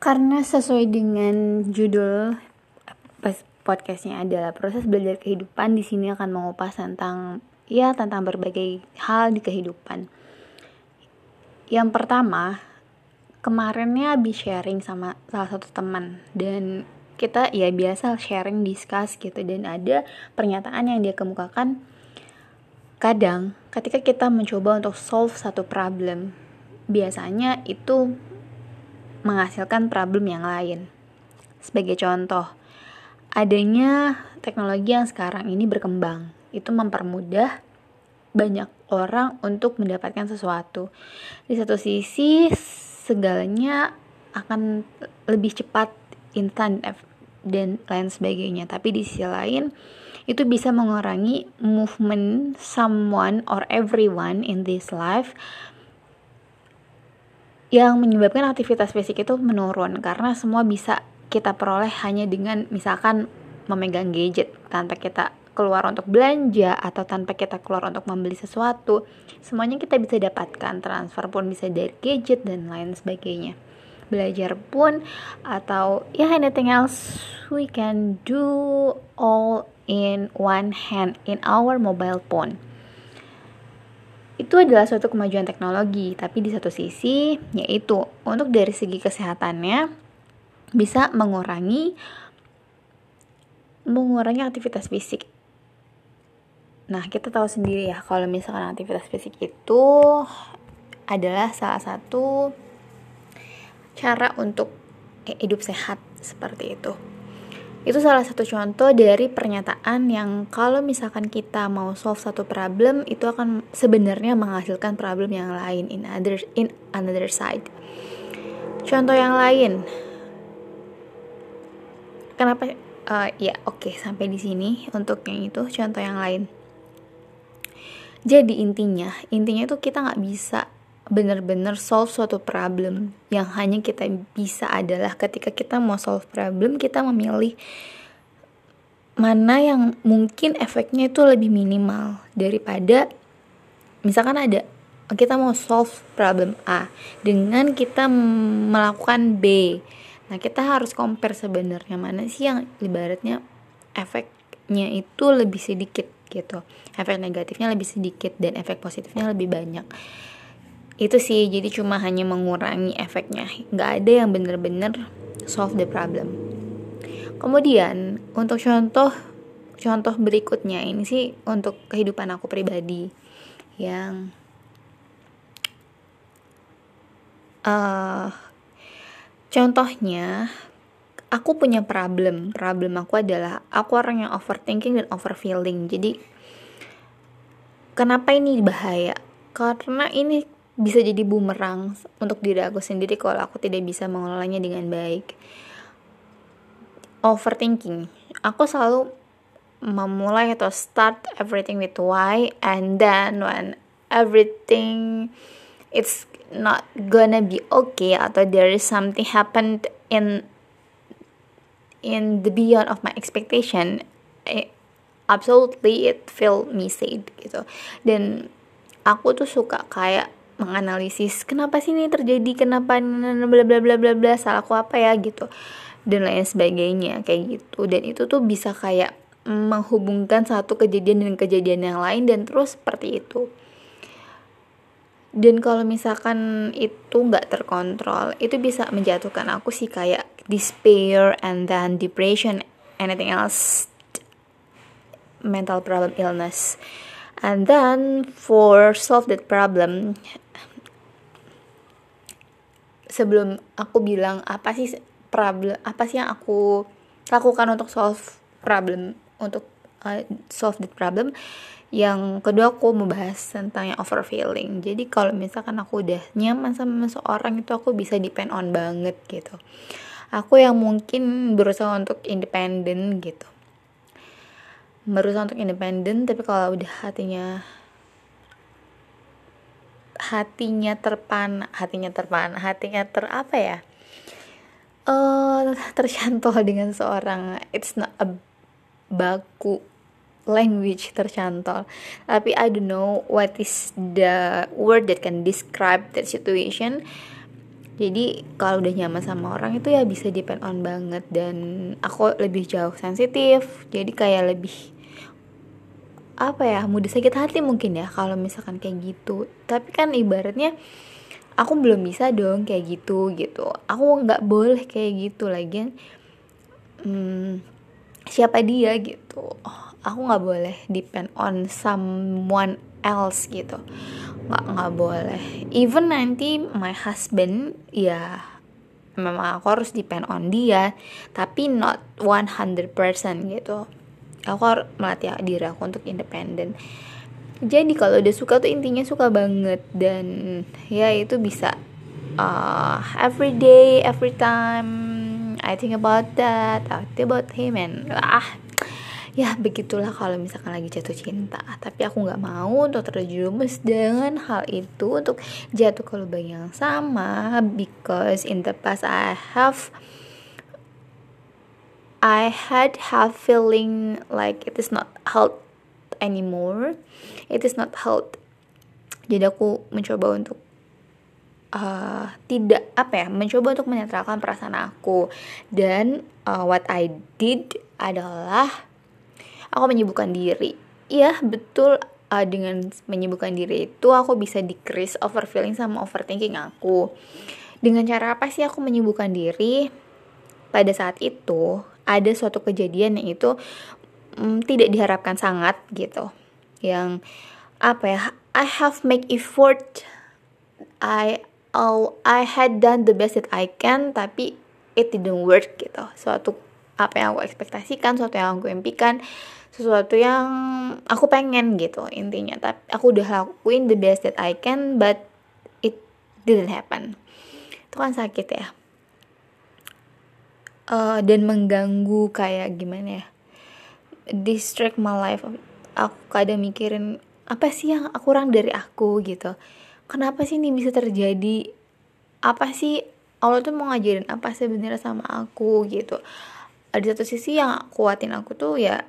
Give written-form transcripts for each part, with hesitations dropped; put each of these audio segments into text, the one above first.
Karena sesuai dengan judul podcastnya adalah proses belajar kehidupan, di sini akan mengupas tentang berbagai hal di kehidupan. Yang pertama, kemarinnya habis sharing sama salah satu teman, dan kita ya biasa sharing, discuss gitu, dan ada pernyataan yang dia kemukakan. Kadang ketika kita mencoba untuk solve satu problem, biasanya itu menghasilkan problem yang lain. Sebagai contoh, adanya teknologi yang sekarang ini berkembang, itu mempermudah banyak orang untuk mendapatkan sesuatu. Di satu sisi, segalanya akan lebih cepat, instan, dan lain sebagainya. Tapi di sisi lain, itu bisa mengurangi movement someone or everyone in this life, yang menyebabkan aktivitas fisik itu menurun, karena semua bisa kita peroleh hanya dengan misalkan memegang gadget tanpa kita keluar untuk belanja atau tanpa kita keluar untuk membeli sesuatu. Semuanya kita bisa dapatkan, transfer pun bisa dari gadget dan lain sebagainya. Belajar pun atau anything else we can do all in one hand in our mobile phone. Itu adalah suatu kemajuan teknologi, tapi di satu sisi, yaitu untuk dari segi kesehatannya bisa mengurangi aktivitas fisik. Nah, kita tahu sendiri ya, kalau misalkan aktivitas fisik itu adalah salah satu cara untuk hidup sehat seperti itu. Itu salah satu contoh dari pernyataan yang kalau misalkan kita mau solve satu problem, itu akan sebenarnya menghasilkan problem yang lain in another side. Contoh yang lain. Kenapa? Sampai di sini untuk yang itu, contoh yang lain. Jadi intinya itu kita nggak bisa benar-benar solve suatu problem. Yang hanya kita bisa adalah ketika kita mau solve problem, kita memilih mana yang mungkin efeknya itu lebih minimal daripada misalkan ada kita mau solve problem A dengan kita melakukan B. Nah, kita harus compare sebenarnya mana sih yang ibaratnya efeknya itu lebih sedikit gitu. Efek negatifnya lebih sedikit dan efek positifnya lebih banyak. Itu sih, jadi cuma hanya mengurangi efeknya, nggak ada yang benar-benar solve the problem. Kemudian untuk contoh berikutnya, ini sih untuk kehidupan aku pribadi yang contohnya aku punya problem aku adalah aku orang yang overthinking dan overfeeling. Jadi kenapa ini bahaya? Karena ini bisa jadi bumerang untuk diri aku sendiri kalau aku tidak bisa mengelolanya dengan baik. Overthinking. Aku selalu memulai atau start everything with why, and then when everything it's not gonna be okay atau there is something happened in the beyond of my expectation, absolutely it feel me sad gitu. Dan aku tuh suka kayak menganalisis kenapa sih ini terjadi, kenapa bla bla bla bla bla, salahku apa ya gitu dan lain sebagainya kayak gitu. Dan itu tuh bisa kayak menghubungkan satu kejadian dengan kejadian yang lain dan terus seperti itu. Dan kalau misalkan itu nggak terkontrol, itu bisa menjatuhkan aku sih kayak despair and then depression, anything else mental problem illness. And then for solve that problem, sebelum aku bilang apa sih yang aku lakukan untuk solve that problem, yang kedua aku membahas tentang yang overfeeling. Jadi kalau misalkan aku udah nyaman sama seseorang, itu aku bisa depend on banget gitu. Aku yang mungkin berusaha untuk independen gitu. Tapi kalau udah tercantol dengan seorang, it's not a baku language tercantol, tapi I don't know what is the word that can describe that situation. Jadi kalau udah nyaman sama orang itu ya bisa depend on banget. Dan aku lebih jauh sensitif, jadi kayak lebih apa ya, mudah sakit hati mungkin ya kalau misalkan kayak gitu. Tapi kan ibaratnya aku belum bisa dong kayak gitu. Aku nggak boleh kayak gitu lagian. Siapa dia gitu? Aku nggak boleh depend on someone else gitu. Nggak boleh. Even nanti my husband ya memang aku harus depend on dia, tapi not 100% gitu. Aku harus melatih diri aku untuk independen. Jadi kalau udah suka tuh intinya suka banget. Dan ya itu bisa every day, every time I think about that, I think about him, and ya begitulah kalau misalkan lagi jatuh cinta. Tapi aku gak mau untuk terjerumus dengan hal itu, untuk jatuh ke lubang yang sama, because in the past I had feeling like it is not held anymore. It is not held. Jadi aku mencoba untuk mencoba untuk menetralkan perasaan aku. Dan what I did adalah aku menyibukkan diri. Iya betul, dengan menyibukkan diri itu aku bisa decrease overfeeling sama overthinking aku. Dengan cara apa sih aku menyibukkan diri? Pada saat itu ada suatu kejadian yang itu tidak diharapkan sangat gitu, yang apa ya, I have make effort, I had done the best that I can, tapi it didn't work gitu. Suatu apa yang aku ekspektasikan, suatu yang aku impikan, sesuatu yang aku pengen gitu intinya, tapi aku udah lakuin the best that I can but it didn't happen. Itu kan sakit ya. Dan mengganggu, kayak gimana ya, distract my life. Aku kadang mikirin apa sih yang kurang dari aku gitu, kenapa sih ini bisa terjadi, apa sih Allah tuh mau ngajarin apa sebenarnya sama aku gitu. Di satu sisi yang kuatin aku tuh ya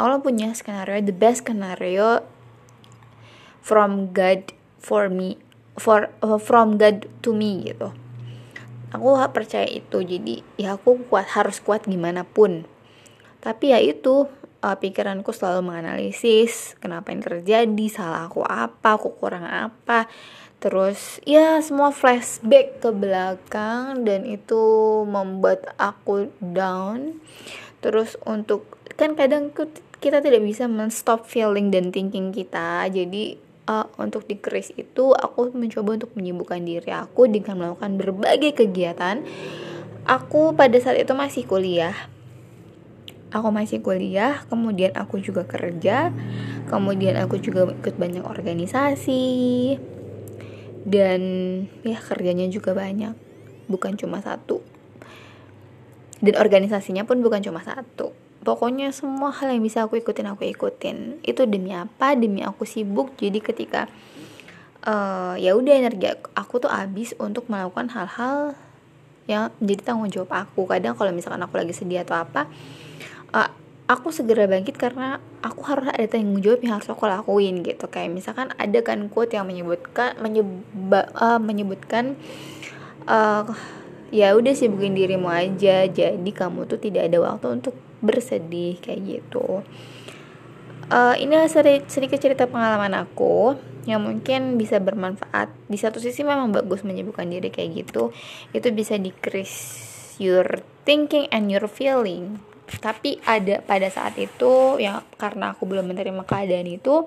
Allah punya skenario, the best scenario from God for me, from God to me gitu. Aku percaya itu, jadi ya aku kuat, harus kuat gimana pun. Tapi ya itu, pikiranku selalu menganalisis kenapa ini terjadi, salah aku apa, aku kurang apa. Terus ya semua flashback ke belakang, dan itu membuat aku down. Terus untuk, kan kadang kita tidak bisa men-stop feeling dan thinking kita. Jadi untuk decrease itu aku mencoba untuk menyibukkan diri aku dengan melakukan berbagai kegiatan. Aku pada saat itu masih kuliah. Kemudian aku juga kerja, kemudian aku juga ikut banyak organisasi. Dan ya kerjanya juga banyak, bukan cuma satu. Dan organisasinya pun bukan cuma satu. Pokoknya semua hal yang bisa aku ikutin, aku ikutin. Itu demi apa? Demi aku sibuk. Jadi ketika ya udah energi aku tuh habis untuk melakukan hal-hal yang jadi tanggung jawab aku. Kadang kalau misalkan aku lagi sedih atau apa, aku segera bangkit karena aku harus ada tanggung jawab yang harus aku lakuin gitu. Kayak misalkan ada kan quote yang menyebutkan ya udah sibukin dirimu aja. Jadi kamu tuh tidak ada waktu untuk bersedih kayak gitu. Ini sedikit cerita pengalaman aku yang mungkin bisa bermanfaat. Di satu sisi memang bagus menyibukkan diri kayak gitu, itu bisa decrease your thinking and your feeling. Tapi ada pada saat itu ya, karena aku belum menerima keadaan itu,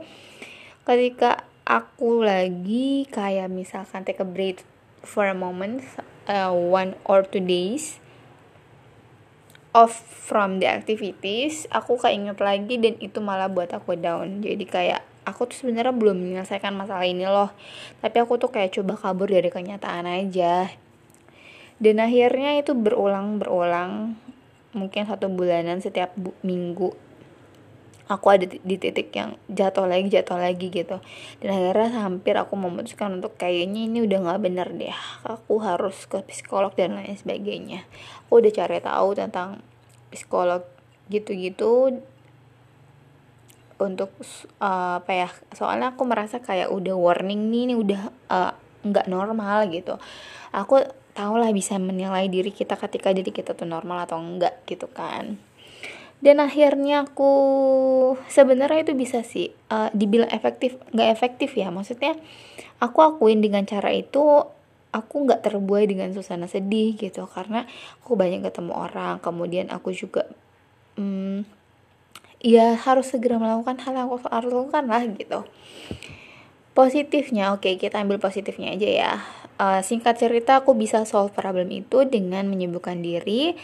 ketika aku lagi kayak misalkan take a break for a moment, 1 or 2 days off from the activities, aku keinget lagi dan itu malah buat aku down. Jadi kayak aku tuh sebenarnya belum menyelesaikan masalah ini loh, tapi aku tuh kayak coba kabur dari kenyataan aja. Dan akhirnya itu berulang mungkin 1 bulanan, setiap minggu aku ada di titik yang jatuh lagi gitu. Dan akhirnya hampir aku memutuskan untuk kayaknya ini udah nggak bener deh, aku harus ke psikolog dan lain sebagainya. Aku udah cari tahu tentang psikolog gitu-gitu untuk soalnya aku merasa kayak udah warning nih udah nggak normal gitu. Aku tahulah bisa menilai diri kita ketika diri kita tuh normal atau enggak gitu kan. Dan akhirnya aku sebenarnya itu bisa sih dibilang efektif nggak efektif ya, maksudnya aku akuin dengan cara itu aku nggak terbuai dengan suasana sedih gitu, karena aku banyak ketemu orang, kemudian aku juga ya harus segera melakukan hal yang aku harus lakukan lah gitu. Positifnya, oke, kita ambil positifnya aja ya. Singkat cerita, aku bisa solve problem itu dengan menyibukkan diri.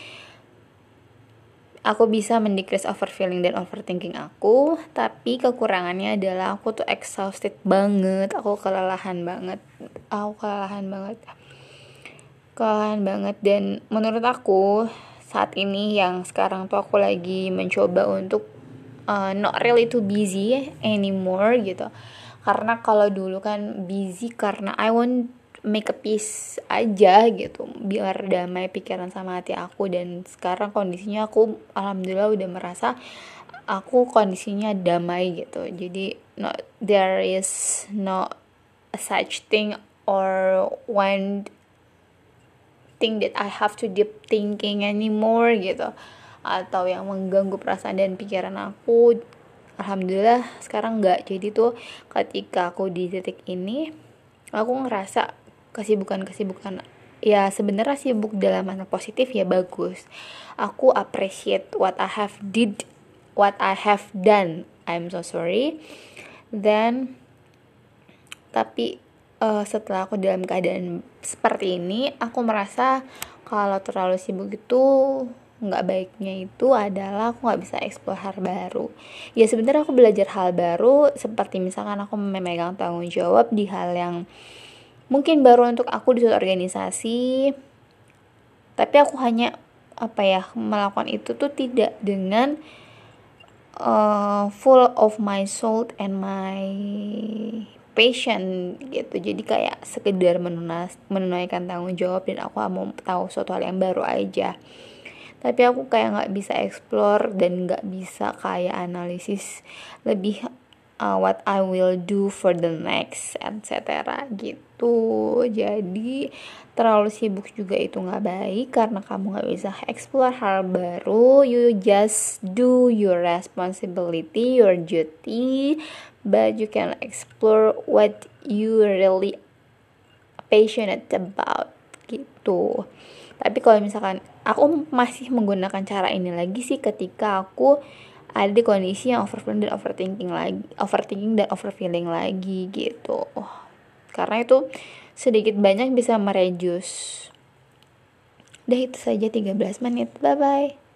Aku bisa mendecrease overfeeling dan overthinking aku, tapi kekurangannya adalah aku tuh exhausted banget, aku kelelahan banget. Dan menurut aku saat ini yang sekarang tuh aku lagi mencoba untuk not really too busy anymore gitu, karena kalau dulu kan busy karena I want make a peace aja gitu, biar damai pikiran sama hati aku. Dan sekarang kondisinya aku alhamdulillah udah merasa aku kondisinya damai gitu, jadi not, there is no such thing or one thing that I have to deep thinking anymore gitu, atau yang mengganggu perasaan dan pikiran aku. Alhamdulillah sekarang enggak. Jadi tuh ketika aku di titik ini aku ngerasa kesibukan ya sebenarnya sibuk dalam makna positif ya, bagus. Aku appreciate what I have done. I'm so sorry. Then tapi setelah aku dalam keadaan seperti ini, aku merasa kalau terlalu sibuk itu nggak baiknya itu adalah aku nggak bisa eksplor hal baru. Ya sebenarnya aku belajar hal baru, seperti misalkan aku memegang tanggung jawab di hal yang mungkin baru untuk aku di suatu organisasi, tapi aku hanya melakukan itu tuh tidak dengan full of my soul and my passion gitu. Jadi kayak sekedar menunaikan tanggung jawab dan aku mau tahu suatu hal yang baru aja. Tapi aku kayak nggak bisa explore dan nggak bisa kayak analisis lebih what I will do for the next, etc. gitu. Jadi terlalu sibuk juga itu nggak baik, karena kamu nggak bisa explore hal baru. You just do your responsibility, your duty, but you can explore what you really passionate about gitu. Tapi kalau misalkan aku masih menggunakan cara ini lagi sih ketika aku ada di kondisi yang overthinking dan overfeeling lagi gitu. Karena itu sedikit banyak bisa mereduce. Udah itu saja 13 menit. Bye bye.